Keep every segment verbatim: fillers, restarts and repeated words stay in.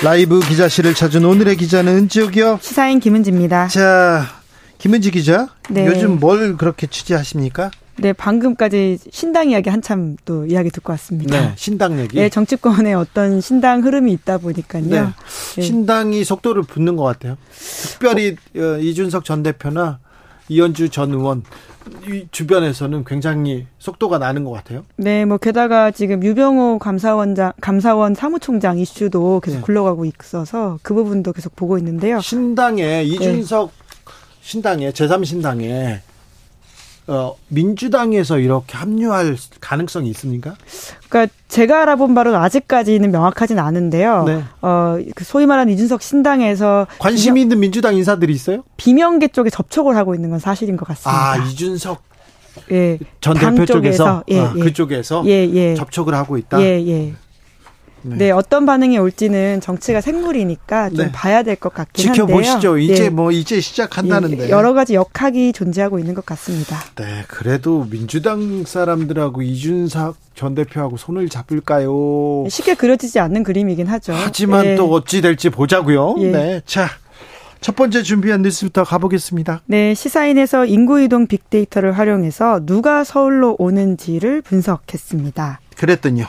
라이브 기자실을 찾은 오늘의 기자는 은지옥이요. 시사인 김은지입니다. 자, 김은지 기자, 네. 요즘 뭘 그렇게 취재하십니까? 네, 방금까지 신당 이야기 한참 또 이야기 듣고 왔습니다. 네, 신당 얘기. 네, 정치권에 어떤 신당 흐름이 있다 보니까요. 네. 네. 신당이 속도를 붙는 것 같아요. 특별히 어. 이준석 전 대표나 이현주 전 의원 주변에서는 굉장히 속도가 나는 것 같아요. 네, 뭐 게다가 지금 유병호 감사원장, 감사원 사무총장 이슈도 계속 네. 굴러가고 있어서 그 부분도 계속 보고 있는데요. 신당에 이준석 네. 신당에 제삼 신당에 어, 민주당에서 이렇게 합류할 가능성이 있습니까? 그러니까 제가 알아본 바로는 아직까지는 명확하진 않은데요. 네. 어, 소위 말하는 이준석 신당에서 관심이 비명, 있는 민주당 인사들이 있어요? 비명계 쪽에 접촉을 하고 있는 건 사실인 것 같습니다. 아, 이준석 예, 전 대표 쪽에서, 쪽에서 예, 아, 예. 그쪽에서 예, 예. 접촉을 하고 있다. 예, 예. 네. 네, 어떤 반응이 올지는 정치가 생물이니까 좀 네. 봐야 될 것 같긴 한데요. 지켜보시죠. 이제 네. 뭐 이제 시작한다는데. 예, 여러 가지 역학이 존재하고 있는 것 같습니다. 네, 그래도 민주당 사람들하고 이준석 전 대표하고 손을 잡을까요? 쉽게 그려지지 않는 그림이긴 하죠. 하지만 네. 또 어찌 될지 보자고요. 예. 네, 자. 첫 번째 준비한 뉴스부터 가보겠습니다. 네, 시사인에서 인구이동 빅데이터를 활용해서 누가 서울로 오는지를 분석했습니다. 그랬더니요.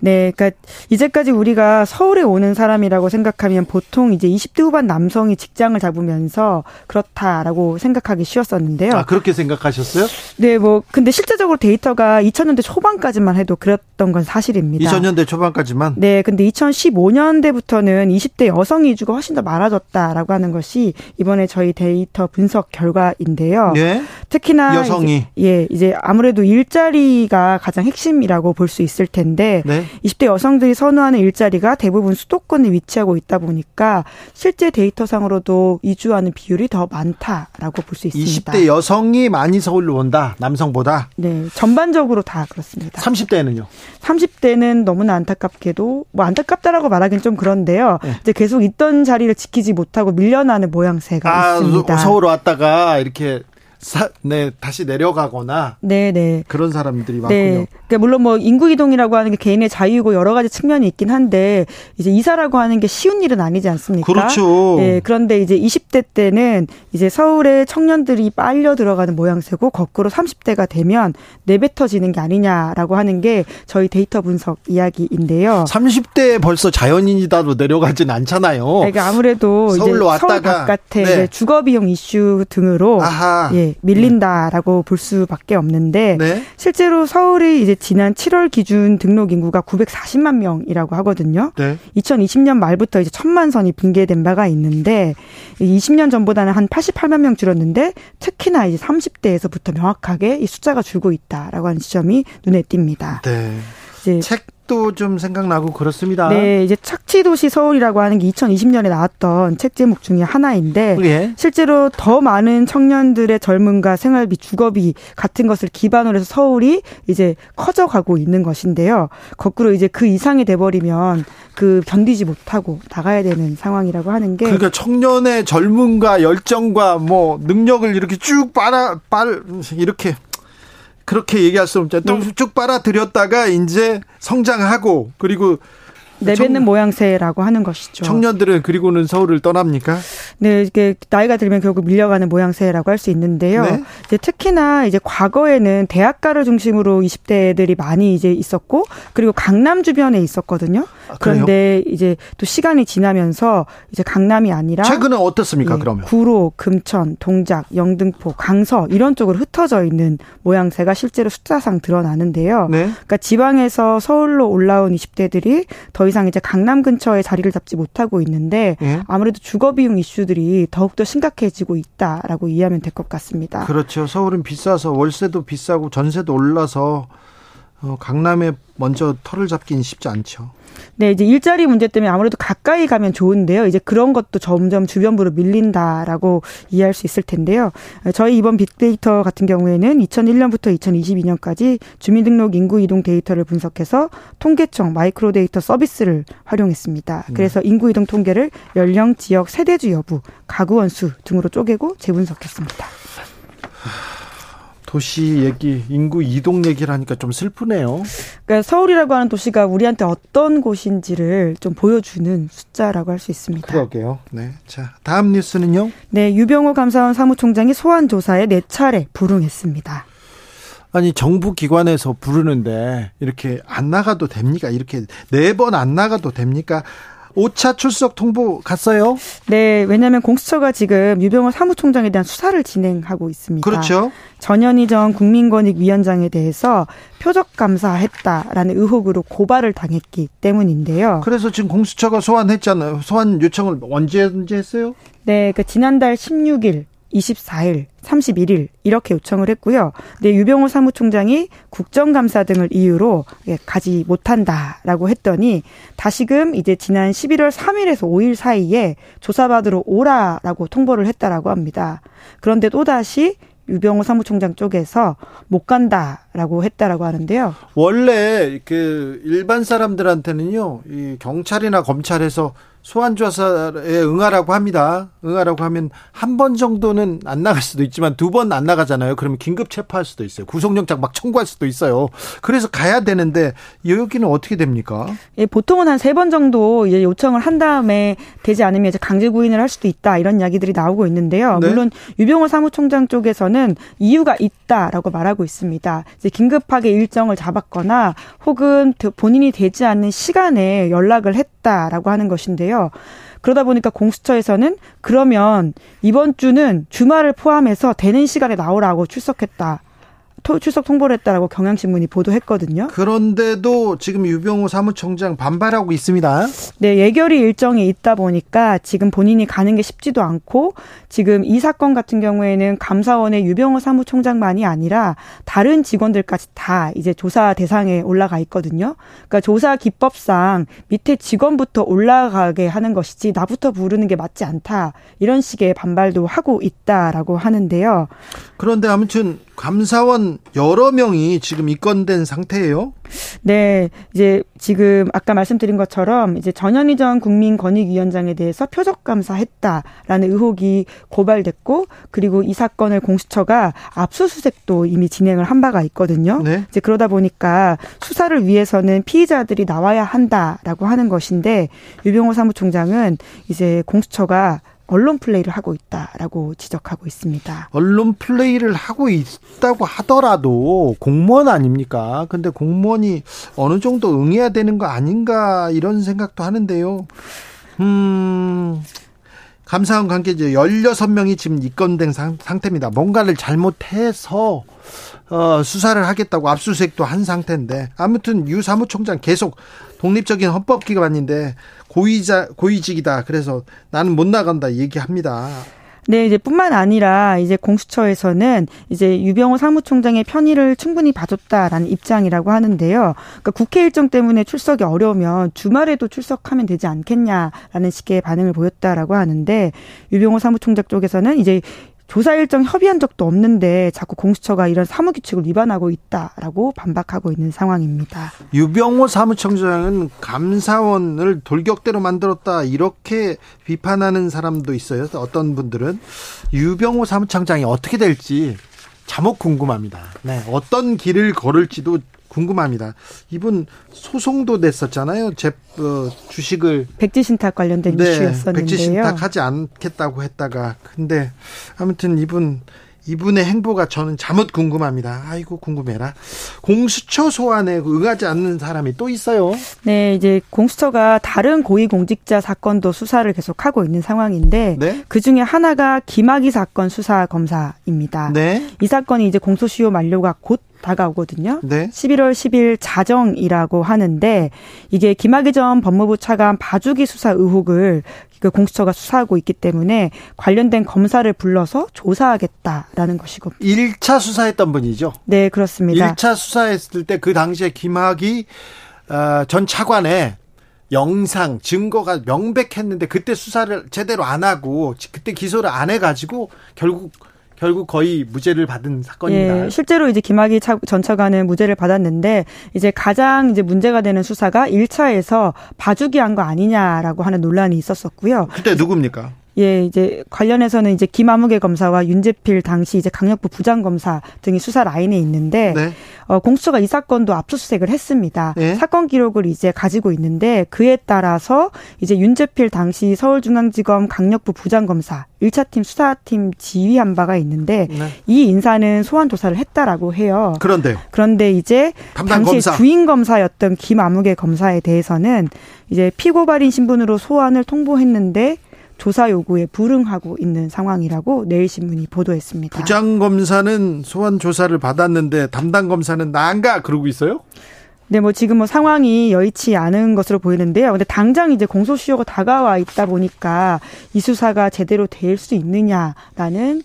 네, 그러니까 이제까지 우리가 서울에 오는 사람이라고 생각하면 보통 이제 이십 대 후반 남성이 직장을 잡으면서 그렇다라고 생각하기 쉬웠었는데요. 아, 그렇게 생각하셨어요? 네, 뭐 근데 실제적으로 데이터가 이천 년대 초반까지만 해도 그랬던 건 사실입니다. 이천 년대 초반까지만? 네, 근데 이천십오 년대부터는 이십 대 여성 위주가 훨씬 더 많아졌다라고 하는 것이 이번에 저희 데이터 분석 결과인데요. 네. 특히나 여성이 이제, 예, 이제 아무래도 일자리가 가장 핵심이라고 볼 수 있을 텐데. 네. 이십 대 여성들이 선호하는 일자리가 대부분 수도권에 위치하고 있다 보니까 실제 데이터상으로도 이주하는 비율이 더 많다라고 볼 수 있습니다. 이십 대 여성이 많이 서울로 온다. 남성보다. 네. 전반적으로 다 그렇습니다. 삼십 대는요? 삼십 대는 너무나 안타깝게도 뭐 안타깝다라고 말하긴 좀 그런데요. 네. 이제 계속 있던 자리를 지키지 못하고 밀려나는 모양새가 아, 있습니다. 서울 왔다가 이렇게. 사, 네, 다시 내려가거나. 네네. 그런 사람들이 많군요. 네. 그러니까 물론 뭐 인구이동이라고 하는 게 개인의 자유이고 여러 가지 측면이 있긴 한데, 이제 이사라고 하는 게 쉬운 일은 아니지 않습니까? 그렇죠. 네. 그런데 이제 이십 대 때는 이제 서울에 청년들이 빨려 들어가는 모양새고, 거꾸로 삼십 대가 되면 내뱉어지는 게 아니냐라고 하는 게 저희 데이터 분석 이야기인데요. 삼십 대에 벌써 자연인이다로 내려가진 않잖아요. 그러니까 아무래도 서울로 이제 왔다가. 서울 바깥에 네. 주거비용 이슈 등으로. 아하. 예. 밀린다라고 네. 볼 수밖에 없는데 네? 실제로 서울이 이제 지난 칠월 기준 등록 인구가 구백사십만 명이라고 하거든요. 네. 이천이십 년 말부터 이제 천만 선이 붕괴된 바가 있는데 이십 년 전보다는 한 팔십팔만 명 줄었는데 특히나 이제 삼십 대에서부터 명확하게 이 숫자가 줄고 있다라고 하는 지점이 눈에 띕니다. 네. 이제 책 또 좀 생각나고 그렇습니다. 네, 이제 착취도시 서울이라고 하는 게 이천이십 년에 나왔던 책 제목 중에 하나인데 예. 실제로 더 많은 청년들의 젊음과 생활비, 주거비 같은 것을 기반으로 해서 서울이 이제 커져가고 있는 것인데요. 거꾸로 이제 그 이상이 돼버리면 그 견디지 못하고 나가야 되는 상황이라고 하는 게 그러니까 청년의 젊음과 열정과 뭐 능력을 이렇게 쭉 빨아 빨 이렇게. 그렇게 얘기할 수 없죠. 또 쭉 빨아들였다가 이제 성장하고 그리고 내뱉는 청... 모양새라고 하는 것이죠. 청년들은 그리고는 서울을 떠납니까? 네, 이게 나이가 들면 결국 밀려가는 모양새라고 할 수 있는데요. 네? 이제 특히나 이제 과거에는 대학가를 중심으로 이십 대들이 많이 이제 있었고, 그리고 강남 주변에 있었거든요. 아, 그런데 이제 또 시간이 지나면서 이제 강남이 아니라 최근은 어떻습니까? 예, 그러면 구로, 금천, 동작, 영등포, 강서 이런 쪽으로 흩어져 있는 모양새가 실제로 숫자상 드러나는데요. 네? 그러니까 지방에서 서울로 올라온 이십 대들이 더 이상 이제 강남 근처에 자리를 잡지 못하고 있는데 아무래도 주거비용 이슈들이 더욱더 심각해지고 있다라고 이해하면 될 것 같습니다. 그렇죠. 서울은 비싸서 월세도 비싸고 전세도 올라서 어, 강남에 먼저 털을 잡기는 쉽지 않죠. 네, 이제 일자리 문제 때문에 아무래도 가까이 가면 좋은데요. 이제 그런 것도 점점 주변부로 밀린다라고 이해할 수 있을 텐데요. 저희 이번 빅데이터 같은 경우에는 이천일 년부터 이천이십이 년까지 주민등록 인구 이동 데이터를 분석해서 통계청 마이크로 데이터 서비스를 활용했습니다. 그래서 네. 인구 이동 통계를 연령, 지역, 세대주 여부, 가구 원수 등으로 쪼개고 재분석했습니다. 도시 얘기, 인구 이동 얘기를 하니까 좀 슬프네요. 그러니까 서울이라고 하는 도시가 우리한테 어떤 곳인지를 좀 보여주는 숫자라고 할 수 있습니다. 그러게요. 네, 자 다음 뉴스는요. 네, 유병호 감사원 사무총장이 소환 조사에 네 차례 불응했습니다. 아니 정부 기관에서 부르는데 이렇게 안 나가도 됩니까? 이렇게 네 번 안 나가도 됩니까? 오 차 출석 통보 갔어요? 네, 왜냐하면 공수처가 지금 유병호 사무총장에 대한 수사를 진행하고 있습니다. 그렇죠. 전현희 전 국민권익위원장에 대해서 표적감사했다라는 의혹으로 고발을 당했기 때문인데요. 그래서 지금 공수처가 소환했잖아요. 소환 요청을 언제 언제 했어요? 네, 그 지난달 십육 일, 이십사 일, 삼십일 일 이렇게 요청을 했고요. 근데 유병호 사무총장이 국정감사 등을 이유로 가지 못한다라고 했더니 다시금 이제 지난 십일월 삼일에서 오일 사이에 조사받으러 오라라고 통보를 했다라고 합니다. 그런데 또다시 유병호 사무총장 쪽에서 못 간다라고 했다라고 하는데요. 원래 그 일반 사람들한테는요, 이 경찰이나 검찰에서 소환 조사에 응하라고 합니다. 응하라고 하면 한 번 정도는 안 나갈 수도 있지만 두 번 안 나가잖아요. 그러면 긴급 체포할 수도 있어요. 구속영장 막 청구할 수도 있어요. 그래서 가야 되는데 여기는 어떻게 됩니까? 예, 보통은 한 세 번 정도 이제 요청을 한 다음에 되지 않으면 이제 강제 구인을 할 수도 있다 이런 이야기들이 나오고 있는데요. 네? 물론 유병호 사무총장 쪽에서는 이유가 있다라고 말하고 있습니다. 이제 긴급하게 일정을 잡았거나 혹은 본인이 되지 않는 시간에 연락을 했다라고 하는 것인데요. 그러다 보니까 공수처에서는 그러면 이번 주는 주말을 포함해서 되는 시간에 나오라고 출석했다. 출석 통보를 했다라고 경향신문이 보도했거든요. 그런데도 지금 유병호 사무총장 반발하고 있습니다. 네, 예결위 일정이 있다 보니까 지금 본인이 가는 게 쉽지도 않고 지금 이 사건 같은 경우에는 감사원의 유병호 사무총장만이 아니라 다른 직원들까지 다 이제 조사 대상에 올라가 있거든요. 그러니까 조사 기법상 밑에 직원부터 올라가게 하는 것이지 나부터 부르는 게 맞지 않다. 이런 식의 반발도 하고 있다라고 하는데요. 그런데 아무튼 감사원 여러 명이 지금 입건된 상태예요? 네, 이제 지금 아까 말씀드린 것처럼 이제 전현희 전 국민권익위원장에 대해서 표적감사했다라는 의혹이 고발됐고, 그리고 이 사건을 공수처가 압수수색도 이미 진행을 한 바가 있거든요. 네? 이제 그러다 보니까 수사를 위해서는 피의자들이 나와야 한다라고 하는 것인데 유병호 사무총장은 이제 공수처가 언론 플레이를 하고 있다라고 지적하고 있습니다. 언론 플레이를 하고 있다고 하더라도 공무원 아닙니까? 근데 공무원이 어느 정도 응해야 되는 거 아닌가 이런 생각도 하는데요. 음... 감사원 관계자 열여섯 명이 지금 입건된 상, 상태입니다. 뭔가를 잘못해서 어, 수사를 하겠다고 압수수색도 한 상태인데 아무튼 유 사무총장 계속 독립적인 헌법기관인데 고위자, 고위직이다. 그래서 나는 못 나간다 얘기합니다. 네, 이제 뿐만 아니라 이제 공수처에서는 이제 유병호 사무총장의 편의를 충분히 봐줬다라는 입장이라고 하는데요. 그러니까 국회 일정 때문에 출석이 어려우면 주말에도 출석하면 되지 않겠냐라는 식의 반응을 보였다라고 하는데 유병호 사무총장 쪽에서는 이제 조사 일정 협의한 적도 없는데 자꾸 공수처가 이런 사무규칙을 위반하고 있다라고 반박하고 있는 상황입니다. 유병호 사무총장은 감사원을 돌격대로 만들었다 이렇게 비판하는 사람도 있어요. 어떤 분들은 유병호 사무총장이 어떻게 될지 자목 궁금합니다. 네, 어떤 길을 걸을지도 궁금합니다. 이분 소송도 냈었잖아요. 제, 어, 주식을. 백지신탁 관련된 네, 이슈였었는데요. 백지신탁 하지 않겠다고 했다가. 근데 아무튼 이분, 이분의 행보가 저는 잠옷 궁금합니다. 아이고 궁금해라. 공수처 소환에 응하지 않는 사람이 또 있어요. 네, 이제 공수처가 다른 고위공직자 사건도 수사를 계속하고 있는 상황인데 네? 그중에 하나가 김학의 사건 수사검사입니다. 네? 이 사건이 이제 공소시효 만료가 곧 다가오거든요. 네. 십일월 십일 자정이라고 하는데 이게 김학의 전 법무부 차관 봐주기 수사 의혹을 그 공수처가 수사하고 있기 때문에 관련된 검사를 불러서 조사하겠다라는 것이고. 일 차 수사했던 분이죠? 네, 그렇습니다. 일 차 수사했을 때 그 당시에 김학의 전 차관의 영상, 증거가 명백했는데 그때 수사를 제대로 안 하고 그때 기소를 안 해가지고 결국 결국 거의 무죄를 받은 사건입니다. 예, 실제로 이제 김학의 전 차관은 무죄를 받았는데 이제 가장 이제 문제가 되는 수사가 일 차에서 봐주기한 거 아니냐라고 하는 논란이 있었었고요. 그때 누굽니까? 예, 이제 관련해서는 이제 김아무개 검사와 윤재필 당시 이제 강력부 부장 검사 등이 수사 라인에 있는데 네. 어, 공수처가 이 사건도 압수수색을 했습니다. 네. 사건 기록을 이제 가지고 있는데 그에 따라서 이제 윤재필 당시 서울중앙지검 강력부 부장 검사 일 차 팀 수사팀 지휘한 바가 있는데 네. 이 인사는 소환 조사를 했다라고 해요. 그런데요. 그런데 이제 당시 검사. 주임 검사였던 김아무개 검사에 대해서는 이제 피고발인 신분으로 소환을 통보했는데. 조사 요구에 불응하고 있는 상황이라고 내일신문이 보도했습니다. 부장검사는 소환 조사를 받았는데 담당검사는 난가 그러고 있어요? 네, 뭐 지금 뭐 상황이 여의치 않은 것으로 보이는데요. 그런데 당장 이제 공소시효가 다가와 있다 보니까 이 수사가 제대로 될 수 있느냐라는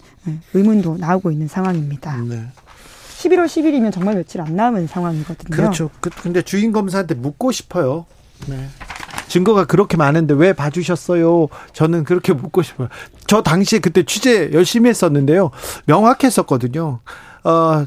의문도 나오고 있는 상황입니다. 네. 십일월 십일이면 정말 며칠 안 남은 상황이거든요. 그렇죠. 근데 주임 검사한테 묻고 싶어요. 네. 증거가 그렇게 많은데 왜 봐주셨어요? 저는 그렇게 묻고 싶어요. 저 당시에 그때 취재 열심히 했었는데요. 명확했었거든요. 어,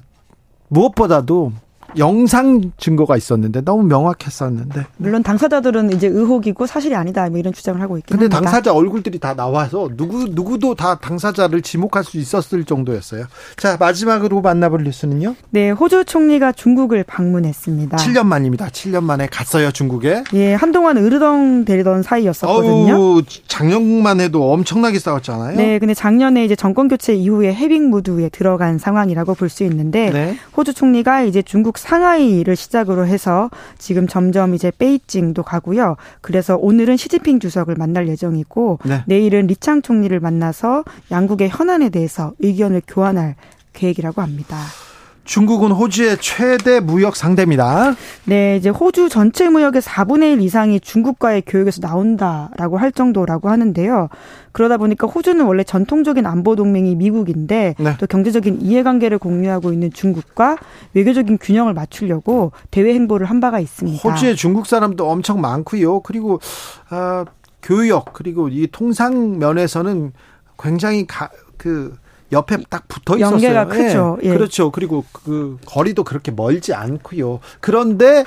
무엇보다도 영상 증거가 있었는데 너무 명확했었는데. 물론 당사자들은 이제 의혹이고 사실이 아니다 뭐 이런 주장을 하고 있긴 합니다. 근데 당사자 얼굴들이 다 나와서 누구, 누구도 다 당사자를 지목할 수 있었을 정도였어요. 자, 마지막으로 만나볼 뉴스는요. 네, 호주 총리가 중국을 방문했습니다. 칠 년 만입니다. 칠 년 만에 갔어요, 중국에. 예, 한동안 으르렁대던 사이였었거든요. 어우, 작년만 해도 엄청나게 싸웠잖아요. 네, 근데 작년에 이제 정권 교체 이후에 해빙 무드에 들어간 상황이라고 볼 수 있는데 네. 호주 총리가 이제 중국 상하이를 시작으로 해서 지금 점점 이제 베이징도 가고요. 그래서 오늘은 시진핑 주석을 만날 예정이고 네. 내일은 리창 총리를 만나서 양국의 현안에 대해서 의견을 교환할 계획이라고 합니다. 중국은 호주의 최대 무역 상대입니다. 네, 이제 호주 전체 무역의 사분의 일 이상이 중국과의 교역에서 나온다라고 할 정도라고 하는데요. 그러다 보니까 호주는 원래 전통적인 안보 동맹이 미국인데 네. 또 경제적인 이해관계를 공유하고 있는 중국과 외교적인 균형을 맞추려고 대외 행보를 한 바가 있습니다. 호주에 중국 사람도 엄청 많고요. 그리고 어, 교역 그리고 이 통상 면에서는 굉장히 가, 그 옆에 딱 붙어 있었어요. 연계가 크죠. 예. 예. 그렇죠. 그리고 그 거리도 그렇게 멀지 않고요. 그런데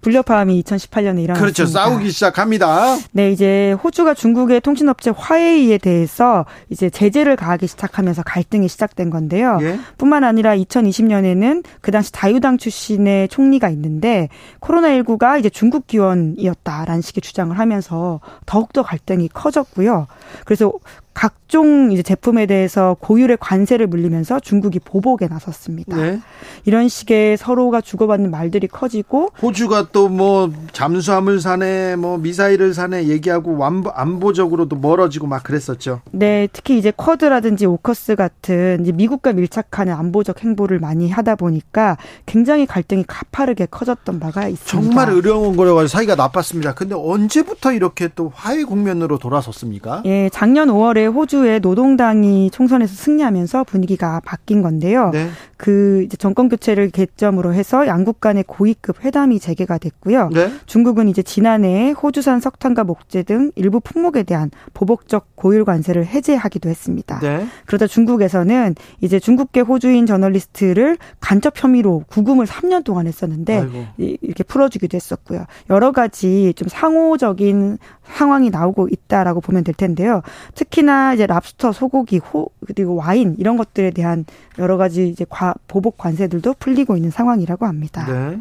불협화음이 이천십팔년에 일어났습니다. 그렇죠. 싸우기 시작합니다. 네, 이제 호주가 중국의 통신업체 화웨이에 대해서 이제 제재를 가하기 시작하면서 갈등이 시작된 건데요. 예? 뿐만 아니라 이천이십년에는 그 당시 자유당 출신의 총리가 있는데 코로나십구가 이제 중국 기원이었다라는 식의 주장을 하면서 더욱더 갈등이 커졌고요. 그래서 각종 이제 제품에 대해서 고율의 관세를 물리면서 중국이 보복에 나섰습니다. 네. 이런 식의 서로가 주고받는 말들이 커지고 호주가 또 뭐 잠수함을 사네, 뭐 미사일을 사네 얘기하고 완보, 안보적으로도 멀어지고 막 그랬었죠. 네, 특히 이제 쿼드라든지 오커스 같은 이제 미국과 밀착하는 안보적 행보를 많이 하다 보니까 굉장히 갈등이 가파르게 커졌던 바가 있습니다. 정말 으렁거려가지고 사이가 나빴습니다. 근데 언제부터 이렇게 또 화해 국면으로 돌아섰습니까? 예, 작년 오월에 호주의 노동당이 총선에서 승리하면서 분위기가 바뀐 건데요. 네. 그 이제 정권 교체를 개점으로 해서 양국 간의 고위급 회담이 재개가 됐고요. 네. 중국은 이제 지난해 호주산 석탄과 목재 등 일부 품목에 대한 보복적 고율 관세를 해제하기도 했습니다. 네. 그러다 중국에서는 이제 중국계 호주인 저널리스트를 간첩 혐의로 구금을 삼 년 동안 했었는데 아이고. 이렇게 풀어주기도 했었고요. 여러 가지 좀 상호적인 상황이 나오고 있다라고 보면 될 텐데요. 특히나 이제 랍스터, 소고기, 호 그리고 와인 이런 것들에 대한 여러 가지 이제 과, 보복 관세들도 풀리고 있는 상황이라고 합니다. 네.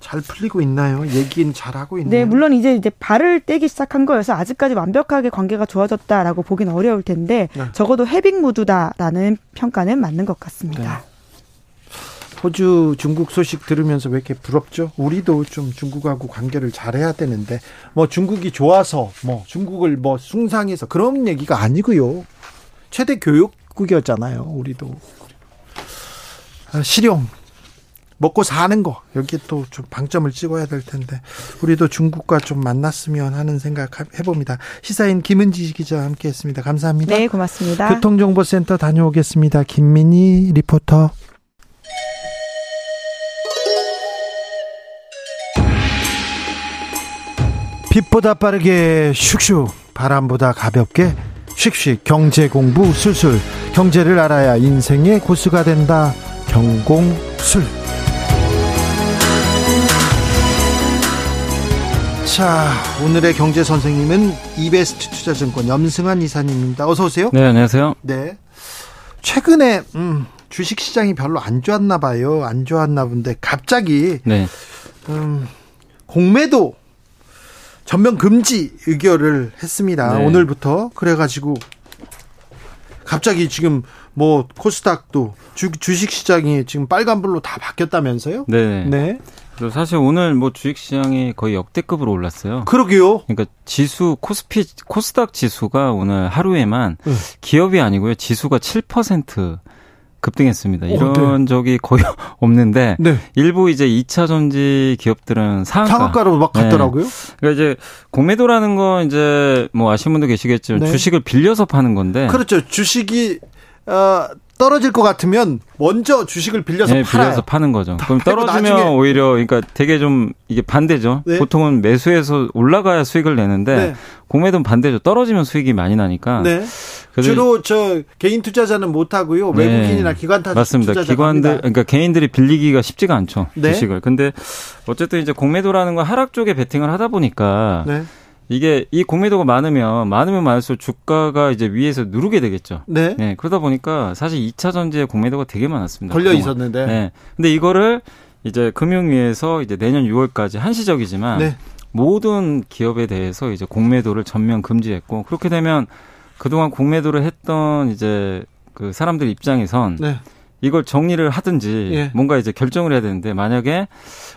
잘 풀리고 있나요? 얘기는 잘하고 있나요? 네, 물론 이제 이제 발을 떼기 시작한 거여서 아직까지 완벽하게 관계가 좋아졌다라고 보긴 어려울 텐데 네. 적어도 해빙 무드다라는 평가는 맞는 것 같습니다. 네. 호주 중국 소식 들으면서 왜 이렇게 부럽죠? 우리도 좀 중국하고 관계를 잘해야 되는데 뭐 중국이 좋아서 뭐 중국을 뭐 숭상해서 그런 얘기가 아니고요. 최대 교역국이었잖아요. 우리도. 실용, 먹고 사는 거, 여기 또 좀 방점을 찍어야 될 텐데 우리도 중국과 좀 만났으면 하는 생각 해봅니다. 시사인 김은지 기자와 함께했습니다. 감사합니다. 네, 고맙습니다. 교통정보센터 다녀오겠습니다. 김민희 리포터. 빛보다 빠르게 슉슉, 바람보다 가볍게 슉슉, 경제 공부 술술, 경제를 알아야 인생의 고수가 된다. 경공술. 자, 오늘의 경제 선생님은 이베스트 투자증권 염승환 이사님입니다. 어서 오세요. 네, 안녕하세요. 네, 최근에 음, 주식 시장이 별로 안 좋았나 봐요. 안 좋았나 본데 갑자기 네. 음, 공매도 전면 금지 의결을 했습니다. 네. 오늘부터. 그래가지고 갑자기 지금 뭐 코스닥도 주, 주식시장이 지금 빨간불로 다 바뀌었다면서요? 네. 네. 사실 오늘 뭐 주식시장이 거의 역대급으로 올랐어요. 그러게요. 그러니까 지수 코스피 코스닥 지수가 오늘 하루에만 네. 기업이 아니고요. 지수가 칠 퍼센트 급등했습니다. 이런 오, 네. 적이 거의 없는데 네. 일부 이제 이 차 전지 기업들은 상한가. 상한가로 막 갔더라고요. 네. 그러니까 이제 공매도라는 건 이제 뭐 아시는 분도 계시겠지만 네. 주식을 빌려서 파는 건데. 그렇죠. 주식이 어, 떨어질 것 같으면 먼저 주식을 빌려서 네, 팔아요. 빌려서 파는 거죠. 그럼 떨어지면 나중에. 오히려 그러니까 되게 좀 이게 반대죠. 네. 보통은 매수해서 올라가야 수익을 내는데 네. 공매도는 반대죠. 떨어지면 수익이 많이 나니까. 네. 주로 저 개인 투자자는 못 하고요. 외국인이나 네. 기관 투자자. 맞습니다. 기관들 합니다. 그러니까 개인들이 빌리기가 쉽지가 않죠. 네. 주식을. 근데 어쨌든 이제 공매도라는 건 하락 쪽에 베팅을 하다 보니까 네. 이게 이 공매도가 많으면 많으면 많을수록 주가가 이제 위에서 누르게 되겠죠. 네. 네. 그러다 보니까 사실 이 차 전지의 공매도가 되게 많았습니다. 걸려 그동안. 있었는데. 네. 근데 이거를 이제 금융위에서 이제 내년 유월까지 한시적이지만 네. 모든 기업에 대해서 이제 공매도를 전면 금지했고, 그렇게 되면 그동안 공매도를 했던 이제 그 사람들 입장에선 네. 이걸 정리를 하든지 예. 뭔가 이제 결정을 해야 되는데, 만약에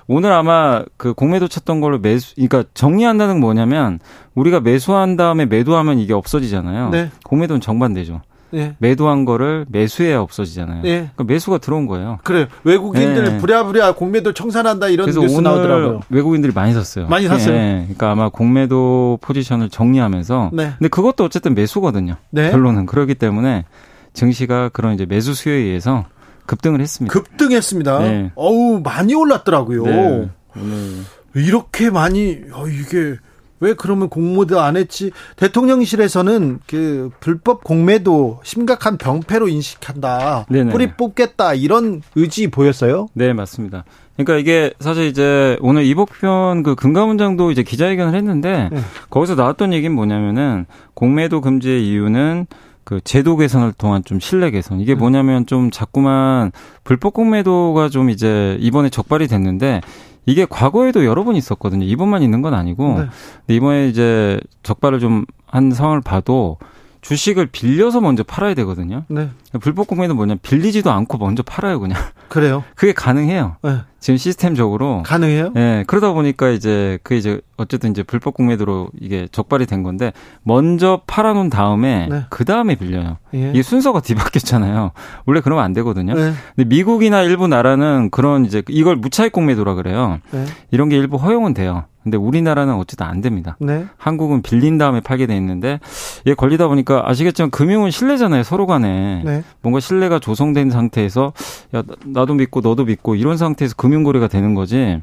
오늘 아마 그 공매도 쳤던 걸로 매수, 그러니까 정리한다는 건 뭐냐면 우리가 매수한 다음에 매도하면 이게 없어지잖아요. 네. 공매도는 정반대죠. 예. 매도한 거를 매수해야 없어지잖아요. 예. 그러니까 매수가 들어온 거예요. 그래요. 외국인들 예. 부랴부랴 공매도 청산한다 이런 뉴스 오늘 나오더라고요. 외국인들이 많이 샀어요. 많이 샀어요. 예. 그러니까 아마 공매도 포지션을 정리하면서. 네. 근데 그것도 어쨌든 매수거든요. 네. 결론은. 그렇기 때문에 증시가 그런 이제 매수 수요에 의해서 급등을 했습니다. 급등했습니다. 네. 어우, 많이 올랐더라고요. 네. 음. 이렇게 많이, 어, 이게. 왜 그러면 공모도 안 했지? 대통령실에서는 그 불법 공매도 심각한 병폐로 인식한다. 네네. 뿌리 뽑겠다 이런 의지 보였어요? 네, 맞습니다. 그러니까 이게 사실 이제 오늘 이복현 그 금감원장도 이제 기자회견을 했는데 네. 거기서 나왔던 얘기는 뭐냐면은 공매도 금지의 이유는 그 제도 개선을 통한 좀 신뢰 개선. 이게 뭐냐면 좀 자꾸만 불법 공매도가 좀 이제 이번에 적발이 됐는데. 이게 과거에도 여러 번 있었거든요. 이번만 있는 건 아니고. 네. 근데 이번에 이제 적발을 좀 한 상황을 봐도 주식을 빌려서 먼저 팔아야 되거든요. 네. 불법 공매도는 뭐냐면 빌리지도 않고 먼저 팔아요, 그냥. 그래요? 그게 가능해요. 네. 지금 시스템적으로. 가능해요? 예. 네, 그러다 보니까 이제 그게 이제 어쨌든 이제 불법 공매도로 이게 적발이 된 건데 먼저 팔아놓은 다음에 네. 그 다음에 빌려요. 예. 이게 순서가 뒤바뀌었잖아요. 원래 그러면 안 되거든요. 네. 근데 미국이나 일부 나라는 그런 이제 이걸 무차익 공매도라 그래요. 네. 이런 게 일부 허용은 돼요. 근데 우리나라는 어쨌든 안 됩니다. 네. 한국은 빌린 다음에 팔게 돼 있는데 이게 걸리다 보니까 아시겠지만 금융은 신뢰잖아요. 서로 간에. 네. 뭔가 신뢰가 조성된 상태에서 야 나도 믿고 너도 믿고 이런 상태에서 금융거래가 되는 거지.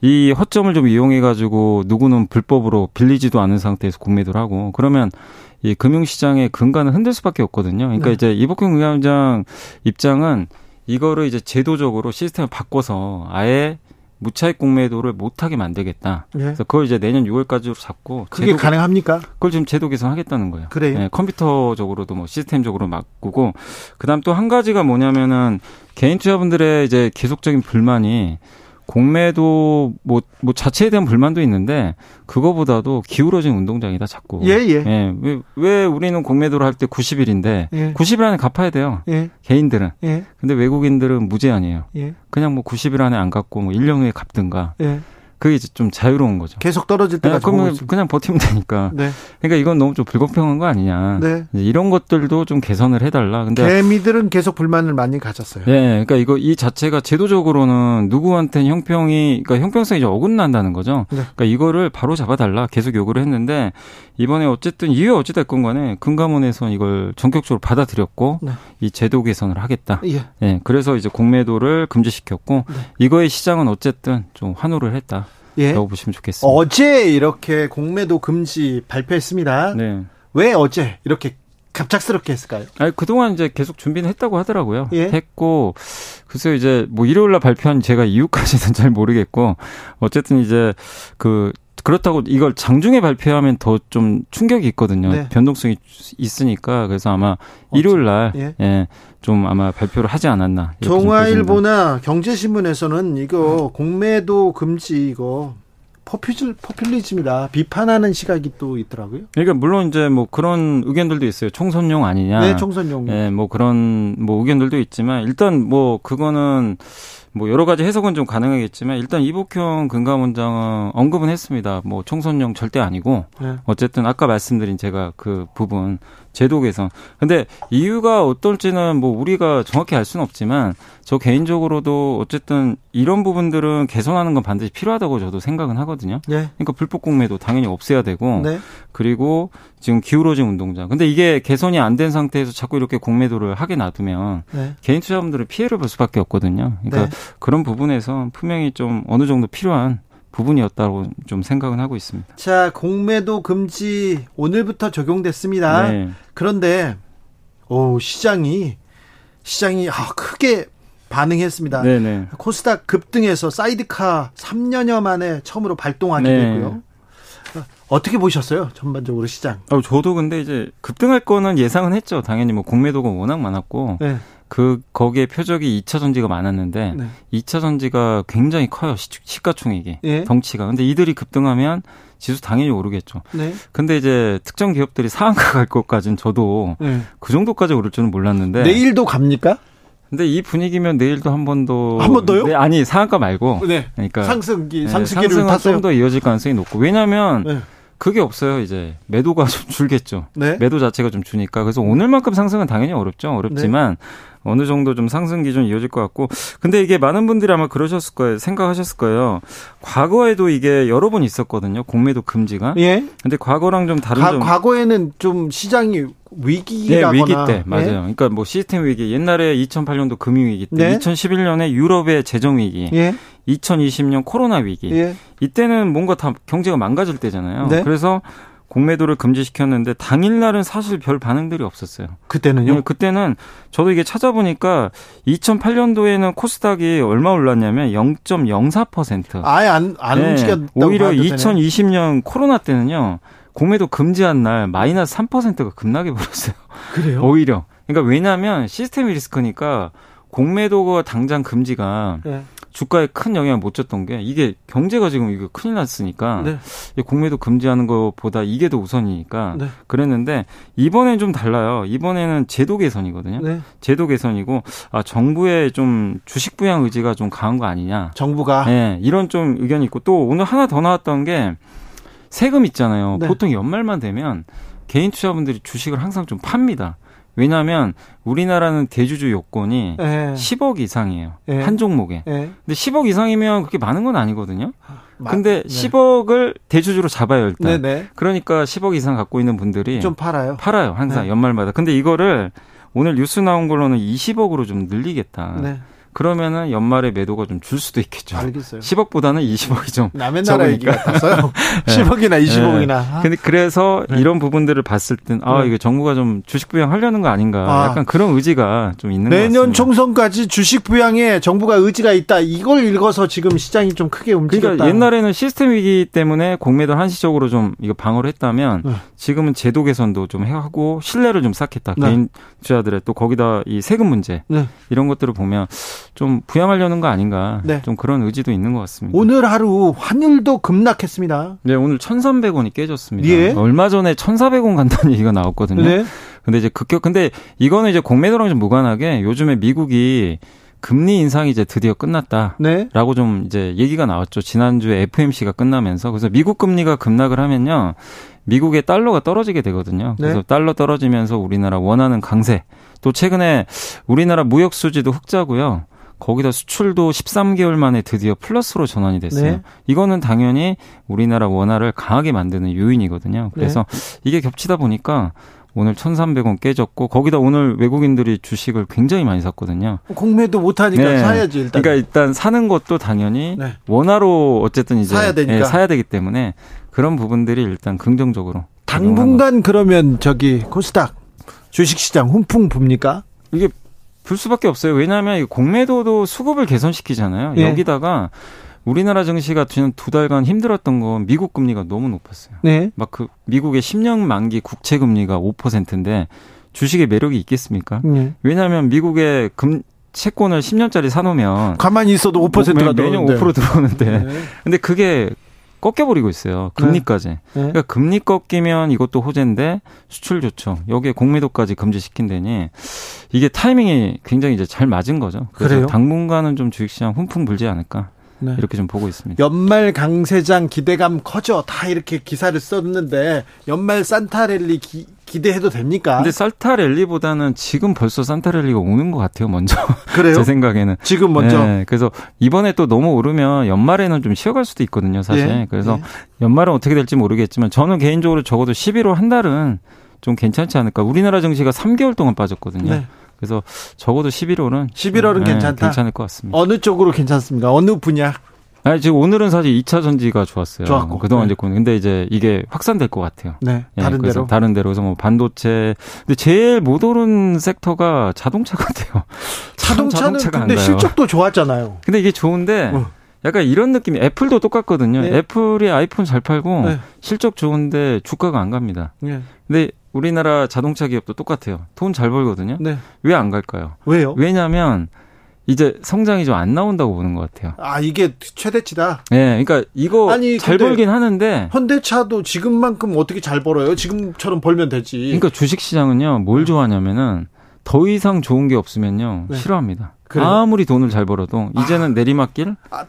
이 허점을 좀 이용해가지고 누구는 불법으로 빌리지도 않은 상태에서 공매도를 하고 그러면 이 금융시장의 근간은 흔들 수밖에 없거든요. 그러니까 네. 이제 이복현 금감원장 입장은 이거를 이제 제도적으로 시스템을 바꿔서 아예 무차익 공매도를 못하게 만들겠다. 네. 그래서 그걸 이제 내년 유월까지로 잡고. 그게 제도, 가능합니까? 그걸 지금 제도 개선하겠다는 거예요. 그래요. 네, 컴퓨터적으로도 뭐 시스템적으로 바꾸고. 그 다음 또 한 가지가 뭐냐면은 개인 투자분들의 이제 계속적인 불만이 공매도 뭐, 뭐 자체에 대한 불만도 있는데 그거보다도 기울어진 운동장이다 자꾸. 예예. 예. 예, 왜, 왜 우리는 공매도를 할 때 구십 일인데 예. 구십 일 안에 갚아야 돼요. 예. 개인들은. 예. 근데 외국인들은 무제한이에요. 예. 그냥 뭐 구십 일 안에 안 갚고 뭐 일 년 후에 갚든가. 예. 그게 이제 좀 자유로운 거죠. 계속 떨어질 때까지. 네, 그러면 그냥 버티면 되니까. 네. 그러니까 이건 너무 좀 불공평한 거 아니냐. 네. 이런 것들도 좀 개선을 해달라. 근데 개미들은 계속 불만을 많이 가졌어요. 네, 그러니까 이거 이 자체가 제도적으로는 누구한테는 형평이, 그러니까 형평성이 이제 어긋난다는 거죠. 네. 그러니까 이거를 바로 잡아달라 계속 요구를 했는데 이번에 어쨌든 이유 어찌 됐건 간에 금감원에서는 이걸 전격적으로 받아들였고 네. 이 제도 개선을 하겠다. 예. 네, 그래서 이제 공매도를 금지시켰고 네. 이거의 시장은 어쨌든 좀 환호를 했다. 예. 라고 보시면 좋겠습니다. 어제 이렇게 공매도 금지 발표했습니다. 네. 왜 어제 이렇게 갑작스럽게 했을까요? 아니, 그동안 이제 계속 준비는 했다고 하더라고요. 예. 했고, 글쎄요, 이제 뭐 일요일날 발표한 제가 이유까지는 잘 모르겠고, 어쨌든 이제 그, 그렇다고 이걸 장중에 발표하면 더 좀 충격이 있거든요. 네. 변동성이 있으니까. 그래서 아마 일요일날 예. 예, 좀 아마 발표를 하지 않았나. 동아일보나 경제신문에서는 이거 공매도 금지 이거 포퓰, 포퓰리즘이다. 비판하는 시각이 또 있더라고요. 그러니까 물론 이제 뭐 그런 의견들도 있어요. 총선용 아니냐. 네, 총선용. 예, 뭐 그런 뭐 의견들도 있지만 일단 뭐 그거는 뭐 여러 가지 해석은 좀 가능하겠지만 일단 이복현 금감원장은 언급은 했습니다. 뭐 총선용 절대 아니고 네. 어쨌든 아까 말씀드린 제가 그 부분 제도 개선. 근데 이유가 어떨지는 뭐 우리가 정확히 알 수는 없지만 저 개인적으로도 어쨌든 이런 부분들은 개선하는 건 반드시 필요하다고 저도 생각은 하거든요. 네. 그러니까 불법 공매도 당연히 없애야 되고 네. 그리고 지금 기울어진 운동장. 근데 이게 개선이 안 된 상태에서 자꾸 이렇게 공매도를 하게 놔두면 네. 개인 투자분들은 피해를 볼 수밖에 없거든요. 그러니까 네. 그런 부분에서 분명히 좀 어느 정도 필요한 부분이었다고 좀 생각은 하고 있습니다. 자, 공매도 금지 오늘부터 적용됐습니다. 네. 그런데 오, 시장이 시장이 아, 크게 반응했습니다. 네네. 코스닥 급등해서 사이드카 삼 년여 만에 처음으로 발동하게 네. 되고요. 어떻게 보셨어요? 전반적으로 시장. 어, 저도 근데 이제 급등할 거는 예상은 했죠. 당연히 뭐 공매도가 워낙 많았고 네. 그 거기에 표적이 이 차 전지가 많았는데 네. 이 차 전지가 굉장히 커요. 시, 시가총액이 네. 덩치가. 근데 이들이 급등하면 지수 당연히 오르겠죠. 네. 근데 이제 특정 기업들이 상한가 갈 것까지는 저도 네. 그 정도까지 오를 줄은 몰랐는데. 내일도 갑니까? 근데 이 분위기면 내일도 한 번 더. 한 번 더요? 네, 아니 상한가 말고. 네. 그러니까 상승기 상승기를 네, 상승은 좀 더 이어질 가능성이 높고 왜냐하면. 네. 그게 없어요. 이제 매도가 좀 줄겠죠. 네? 매도 자체가 좀 주니까. 그래서 오늘만큼 상승은 당연히 어렵죠. 어렵지만 네. 어느 정도 좀 상승 기준 이어질 것 같고. 근데 이게 많은 분들이 아마 그러셨을 거예요. 생각하셨을 거예요. 과거에도 이게 여러 번 있었거든요. 공매도 금지가. 예. 근데 과거랑 좀 다른 가, 점. 과거에는 좀 시장이 위기라거나. 네, 위기 때. 맞아요. 예? 그러니까 뭐 시스템 위기. 옛날에 이천팔 년도 금융위기 때. 네? 이천십일 년에 유럽의 재정위기. 예. 이천이십 년 코로나 위기. 예. 이때는 뭔가 다 경제가 망가질 때잖아요. 네? 그래서 공매도를 금지시켰는데 당일날은 사실 별 반응들이 없었어요. 그때는요? 네, 그때는 저도 이게 찾아보니까 이천팔 년도에는 코스닥이 얼마 올랐냐면 영 점 영사 퍼센트. 아예 안, 안 네, 움직였다고 오히려 이천이십 년 코로나 때는요. 공매도 금지한 날 마이너스 삼 퍼센트가 급락해 버렸어요. 그래요? 오히려. 그러니까 왜냐하면 시스템 리스크니까 공매도가 당장 금지가 네. 주가에 큰 영향을 못 줬던 게 이게 경제가 지금 이거 큰일 났으니까 네. 공매도 금지하는 것보다 이게 더 우선이니까 네. 그랬는데 이번엔 좀 달라요. 이번에는 제도 개선이거든요. 네. 제도 개선이고 아, 정부의 좀 주식 부양 의지가 좀 강한 거 아니냐. 정부가. 네, 이런 좀 의견이 있고 또 오늘 하나 더 나왔던 게 세금 있잖아요. 네. 보통 연말만 되면 개인 투자분들이 주식을 항상 좀 팝니다. 왜냐하면 우리나라는 대주주 요건이 예. 십억 이상이에요. 예. 한 종목에. 예. 근데 십억 이상이면 그렇게 많은 건 아니거든요. 마, 근데 네. 십억을 대주주로 잡아요 일단. 네네. 그러니까 십억 이상 갖고 있는 분들이 좀 팔아요. 팔아요 항상 네. 연말마다. 근데 이거를 오늘 뉴스 나온 걸로는 이십억으로 좀 늘리겠다. 네. 그러면은 연말에 매도가 좀 줄 수도 있겠죠. 알겠어요. 십억보다는 이십억이 좀 남의 나라 얘기 같았어요. 네. 십억이나 이십억이나. 네. 아. 근데 그래서 네. 이런 부분들을 봤을 땐 아, 네. 이게 정부가 좀 주식 부양하려는 거 아닌가. 아. 약간 그런 의지가 좀 있는 것 같습니다. 내년 총선까지 주식 부양에 정부가 의지가 있다. 이걸 읽어서 지금 시장이 좀 크게 움직였다. 그러니까 옛날에는 시스템 위기 때문에 공매도 한시적으로 좀 이거 방어를 했다면 네. 지금은 제도 개선도 좀 하고 신뢰를 좀 쌓겠다. 네. 개인 투자들의 또 거기다 이 세금 문제 네. 이런 것들을 보면 좀 부양하려는 거 아닌가 네. 좀 그런 의지도 있는 것 같습니다. 오늘 하루 환율도 급락했습니다. 네, 오늘 천삼백 원이 깨졌습니다. 예? 얼마 전에 천사백 원 간다는 얘기가 나왔거든요. 네. 근데 이제 급격 근데 이거는 이제 공매도랑 좀 무관하게 요즘에 미국이 금리 인상이 이제 드디어 끝났다라고 네. 좀 이제 얘기가 나왔죠. 지난주에 에프오엠씨가 끝나면서. 그래서 미국 금리가 급락을 하면요. 미국의 달러가 떨어지게 되거든요. 그래서 네. 달러 떨어지면서 우리나라 원화는 강세. 또 최근에 우리나라 무역 수지도 흑자고요. 거기다 수출도 십삼 개월 만에 드디어 플러스로 전환이 됐어요. 네. 이거는 당연히 우리나라 원화를 강하게 만드는 요인이거든요. 그래서 네. 이게 겹치다 보니까 오늘 천삼백 원 깨졌고 거기다 오늘 외국인들이 주식을 굉장히 많이 샀거든요. 공매도 못하니까 네. 사야지 일단. 그러니까 일단 사는 것도 당연히 네. 원화로 어쨌든 이제 사야 되니까. 네, 사야 되기 때문에 그런 부분들이 일단 긍정적으로. 당분간 그러면 저기 코스닥 주식시장 훈풍 봅니까? 이게 불 수밖에 없어요. 왜냐하면 공매도도 수급을 개선시키잖아요. 네. 여기다가 우리나라 증시가 지난 두 달간 힘들었던 건 미국 금리가 너무 높았어요. 네. 막 그 미국의 십 년 만기 국채 금리가 오 퍼센트인데 주식의 매력이 있겠습니까? 네. 왜냐하면 미국의 금 채권을 십 년짜리 사놓으면 가만히 있어도 오 퍼센트가 매, 매년 들어오는데. 오 퍼센트 들어오는데 네. 근데 그게 꺾여버리고 있어요. 금리까지. 네. 네. 그러니까 금리 꺾이면 이것도 호재인데 수출 조청. 여기에 공매도까지 금지시킨다니 이게 타이밍이 굉장히 이제 잘 맞은 거죠. 그래서 그래요? 당분간은 좀 주식시장 훈풍 불지 않을까. 네. 이렇게 좀 보고 있습니다. 연말 강세장 기대감 커져. 다 이렇게 기사를 썼는데 연말 산타랠리 기, 기대해도 됩니까? 근데 산타랠리보다는 지금 벌써 산타랠리가 오는 것 같아요. 먼저. 그래요? 제 생각에는. 지금 먼저. 네, 그래서 이번에 또 너무 오르면 연말에는 좀 쉬어갈 수도 있거든요. 사실. 네. 그래서 네. 연말은 어떻게 될지 모르겠지만 저는 개인적으로 적어도 십일월 한 달은 좀 괜찮지 않을까. 우리나라 증시가 삼 개월 동안 빠졌거든요. 네. 그래서 적어도 십일월은 십일월은 네, 괜찮다. 괜찮을 것 같습니다. 어느 쪽으로 괜찮습니까? 어느 분야? 아니, 지금 오늘은 사실 이 차 전지가 좋았어요. 좋았고. 그동안 이제 네. 근데 이제 이게 확산될 것 같아요. 네. 네 다른 데로. 다른 데로. 그래서 뭐 반도체. 근데 제일 못 오른 섹터가 자동차 같아요. 자동차는 근데 실적도 좋았잖아요. 근데 이게 좋은데 어. 약간 이런 느낌이 애플도 똑같거든요. 네. 애플이 아이폰 잘 팔고 네. 실적 좋은데 주가가 안 갑니다. 네. 근데 우리나라 자동차 기업도 똑같아요. 돈 잘 벌거든요. 네. 왜 안 갈까요? 왜요? 왜냐하면 이제 성장이 좀 안 나온다고 보는 것 같아요. 아 이게 최대치다. 네, 그러니까 이거 아니, 잘 벌긴 하는데 현대차도 지금만큼 어떻게 잘 벌어요? 지금처럼 벌면 되지. 그러니까 주식시장은요 뭘 좋아하냐면은 더 이상 좋은 게 없으면요 네. 싫어합니다. 그래요? 아무리 돈을 잘 벌어도 이제는 아. 내리막길. 아.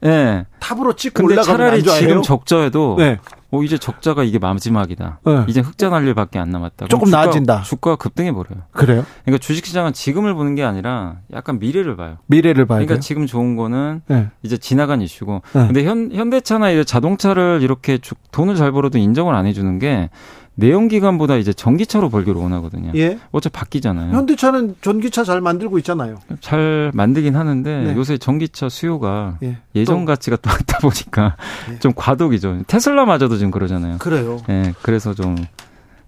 네. 탑으로 찍고 올라가면 안 좋아해요? 근데 차라리 지금 적자에도 네. 어, 이제 적자가 이게 마지막이다. 네. 이제 흑자 날 일밖에 안 남았다. 조금 주가, 나아진다. 주가가 급등해버려요. 그래요? 그러니까 주식시장은 지금을 보는 게 아니라 약간 미래를 봐요. 미래를 봐요. 그러니까 돼요? 지금 좋은 거는 네. 이제 지나간 이슈고. 네. 근데 현, 현대차나 이제 자동차를 이렇게 주, 돈을 잘 벌어도 인정을 안 해주는 게 내연기관보다 이제 전기차로 벌기로 원하거든요. 예. 어차피 바뀌잖아요. 현대차는 전기차 잘 만들고 있잖아요. 잘 만들긴 하는데 네. 요새 전기차 수요가 예. 예전 또. 가치가 또 낮다 보니까 예. 좀 과도기죠. 테슬라마저도 지금 그러잖아요. 그래요. 예, 그래서 좀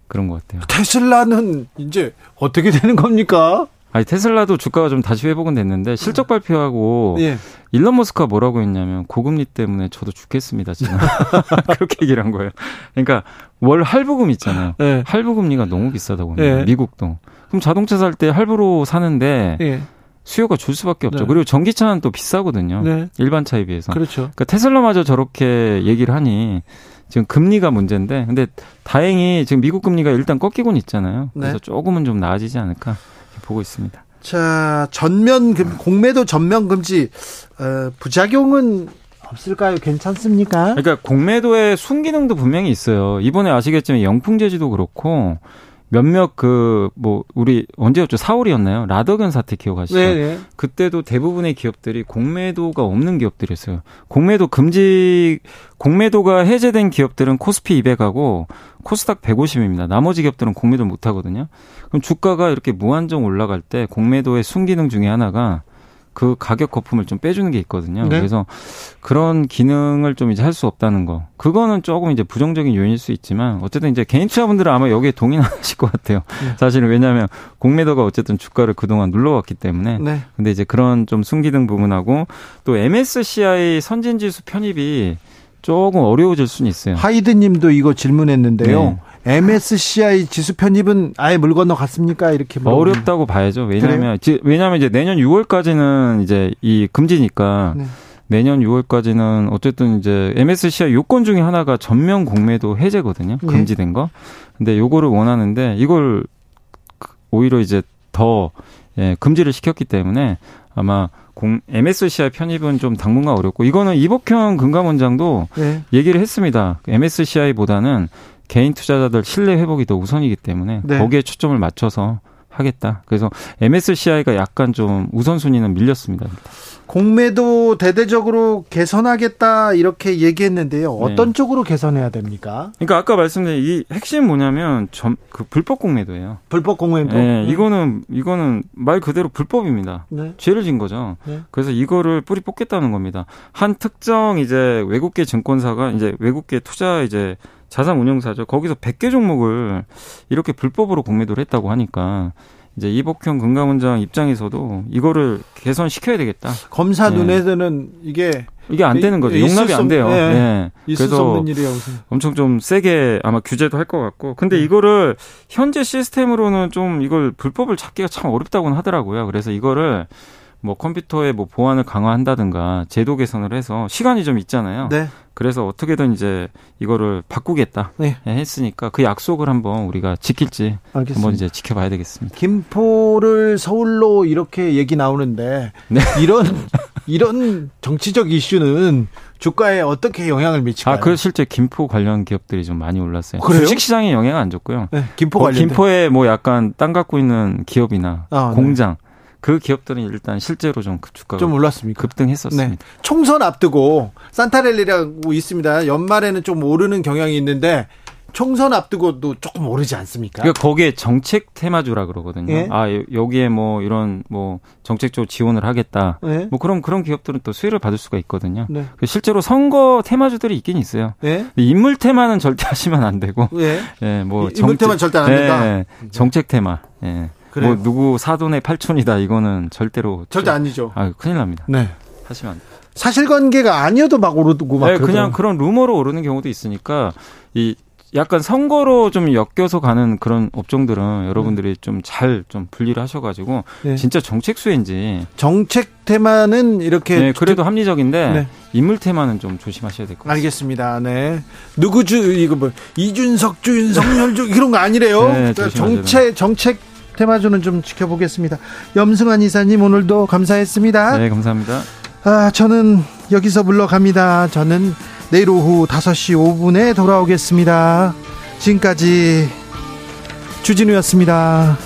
그런 것 같아요. 테슬라는 이제 어떻게 되는 겁니까? 아니 테슬라도 주가가 좀 다시 회복은 됐는데 실적 발표하고 예. 일론 머스크가 뭐라고 했냐면 고금리 때문에 저도 죽겠습니다 지금 그렇게 얘기를 한 거예요. 그러니까 월 할부금 있잖아요. 예. 할부금리가 너무 비싸다고 합니다. 예. 미국도. 그럼 자동차 살 때 할부로 사는데 예. 수요가 줄 수밖에 없죠. 네. 그리고 전기차는 또 비싸거든요. 네. 일반 차에 비해서. 그렇죠. 그러니까 테슬라마저 저렇게 얘기를 하니 지금 금리가 문제인데 근데 다행히 지금 미국 금리가 일단 꺾이곤 있잖아요. 그래서 네. 조금은 좀 나아지지 않을까. 보고 있습니다. 자, 전면 공매도 전면 금지 어, 부작용은 없을까요? 괜찮습니까? 그러니까 공매도의 순기능도 분명히 있어요. 이번에 아시겠지만 영풍제지도 그렇고 몇몇 그 뭐 우리 언제였죠? 사월이었나요? 라더견 사태 기억하시죠? 네네. 그때도 대부분의 기업들이 공매도가 없는 기업들이었어요. 공매도 금지 공매도가 해제된 기업들은 코스피 이백하고 코스닥 백오십입니다. 나머지 기업들은 공매도 못 하거든요. 그럼 주가가 이렇게 무한정 올라갈 때 공매도의 순기능 중에 하나가 그 가격 거품을 좀 빼주는 게 있거든요. 네. 그래서 그런 기능을 좀 이제 할 수 없다는 거. 그거는 조금 이제 부정적인 요인일 수 있지만 어쨌든 이제 개인 투자분들은 아마 여기에 동의하실 것 같아요. 네. 사실은 왜냐하면 공매도가 어쨌든 주가를 그동안 눌러왔기 때문에. 네. 근데 이제 그런 좀 순기능 부분하고 또 엠에스씨아이 선진지수 편입이 조금 어려워질 수는 있어요. 하이드님도 이거 질문했는데요. 네. 엠에스씨아이 지수 편입은 아예 물 건너갔습니까? 이렇게 물어보면. 어렵다고 봐야죠. 왜냐하면 지, 왜냐하면 이제 내년 유월까지는 이제 이 금지니까 네. 내년 유월까지는 어쨌든 이제 엠에스씨아이 요건 중에 하나가 전면 공매도 해제거든요. 금지된 거. 근데 요거를 원하는데 이걸 오히려 이제 더 예, 금지를 시켰기 때문에. 아마 공, 엠에스시아이 편입은 좀 당분간 어렵고, 이거는 이복현 금감원장도 네. 얘기를 했습니다. 엠에스시아이보다는 개인 투자자들 신뢰 회복이 더 우선이기 때문에 네. 거기에 초점을 맞춰서 하겠다. 그래서 엠에스시아이가 약간 좀 우선순위는 밀렸습니다. 공매도 대대적으로 개선하겠다 이렇게 얘기했는데요. 어떤 네. 쪽으로 개선해야 됩니까? 그러니까 아까 말씀드린 이 핵심 뭐냐면 점, 그 불법 공매도예요. 불법 공매도. 네, 이거는 이거는 말 그대로 불법입니다. 네. 죄를 진 거죠. 네. 그래서 이거를 뿌리 뽑겠다는 겁니다. 한 특정 이제 외국계 증권사가 이제 외국계 투자 이제 자산 운용사죠. 거기서 백 개 종목을 이렇게 불법으로 공매도를 했다고 하니까 이제 이복현 금감원장 입장에서도 이거를 개선시켜야 되겠다. 검사 눈에서는 네. 이게 이게 안 되는 거죠. 용납이 안 돼요. 네. 네. 있을 그래서 수 없는 일이라고 생각. 엄청 좀 세게 아마 규제도 할 것 같고. 근데 네. 이거를 현재 시스템으로는 좀 이걸 불법을 찾기가 참 어렵다고는 하더라고요. 그래서 이거를 뭐 컴퓨터의 뭐 보안을 강화한다든가 제도 개선을 해서 시간이 좀 있잖아요. 네. 그래서 어떻게든 이제 이거를 바꾸겠다 네. 했으니까 그 약속을 한번 우리가 지킬지 알겠습니다. 한번 이제 지켜봐야 되겠습니다. 김포를 서울로 이렇게 얘기 나오는데 네. 이런 이런 정치적 이슈는 주가에 어떻게 영향을 미칠까요? 아, 그 실제 김포 관련 기업들이 좀 많이 올랐어요. 그래요? 주식 시장에 영향 안 줬고요. 네. 김포 관련 어, 김포에 뭐 약간 땅 갖고 있는 기업이나 아, 공장 네. 그 기업들은 일단 실제로 좀 주가가 좀 올랐습니까? 급등했었습니다. 네. 총선 앞두고 산타랠리라고 있습니다. 연말에는 좀 오르는 경향이 있는데 총선 앞두고도 조금 오르지 않습니까? 그러니까 거기에 정책 테마주라 그러거든요. 예? 아 여기에 뭐 이런 뭐 정책적으로 지원을 하겠다. 예? 뭐 그런 그런 기업들은 또 수혜를 받을 수가 있거든요. 네. 실제로 선거 테마주들이 있긴 있어요. 예? 인물 테마는 절대 하시면 안 되고. 예. 예, 뭐 인물 테마는 절대 안 된다. 예, 정책 테마. 예. 그래요. 뭐 누구 사돈의 팔촌이다 이거는 절대로 절대 아니죠. 아 큰일 납니다. 네, 하시면 안 돼요. 사실관계가 아니어도 막 오르고 막. 네, 그냥 그런 루머로 오르는 경우도 있으니까 이 약간 선거로 좀 엮여서 가는 그런 업종들은 여러분들이 좀 잘 좀 좀 분리를 하셔가지고 네. 진짜 정책 수혜인지. 정책 테마는 이렇게 네, 그래도 합리적인데 네. 인물 테마는 좀 조심하셔야 될 것 같습니다. 알겠습니다. 네, 누구주 이거 뭐 이준석 주 윤석열 주 이런 거 아니래요. 네, 정책 정책 테마주는 좀 지켜보겠습니다. 염승환 이사님 오늘도 감사했습니다. 네, 감사합니다. 아, 저는 여기서 물러갑니다. 저는 내일 오후 다섯 시 오 분에 돌아오겠습니다. 지금까지 주진우였습니다.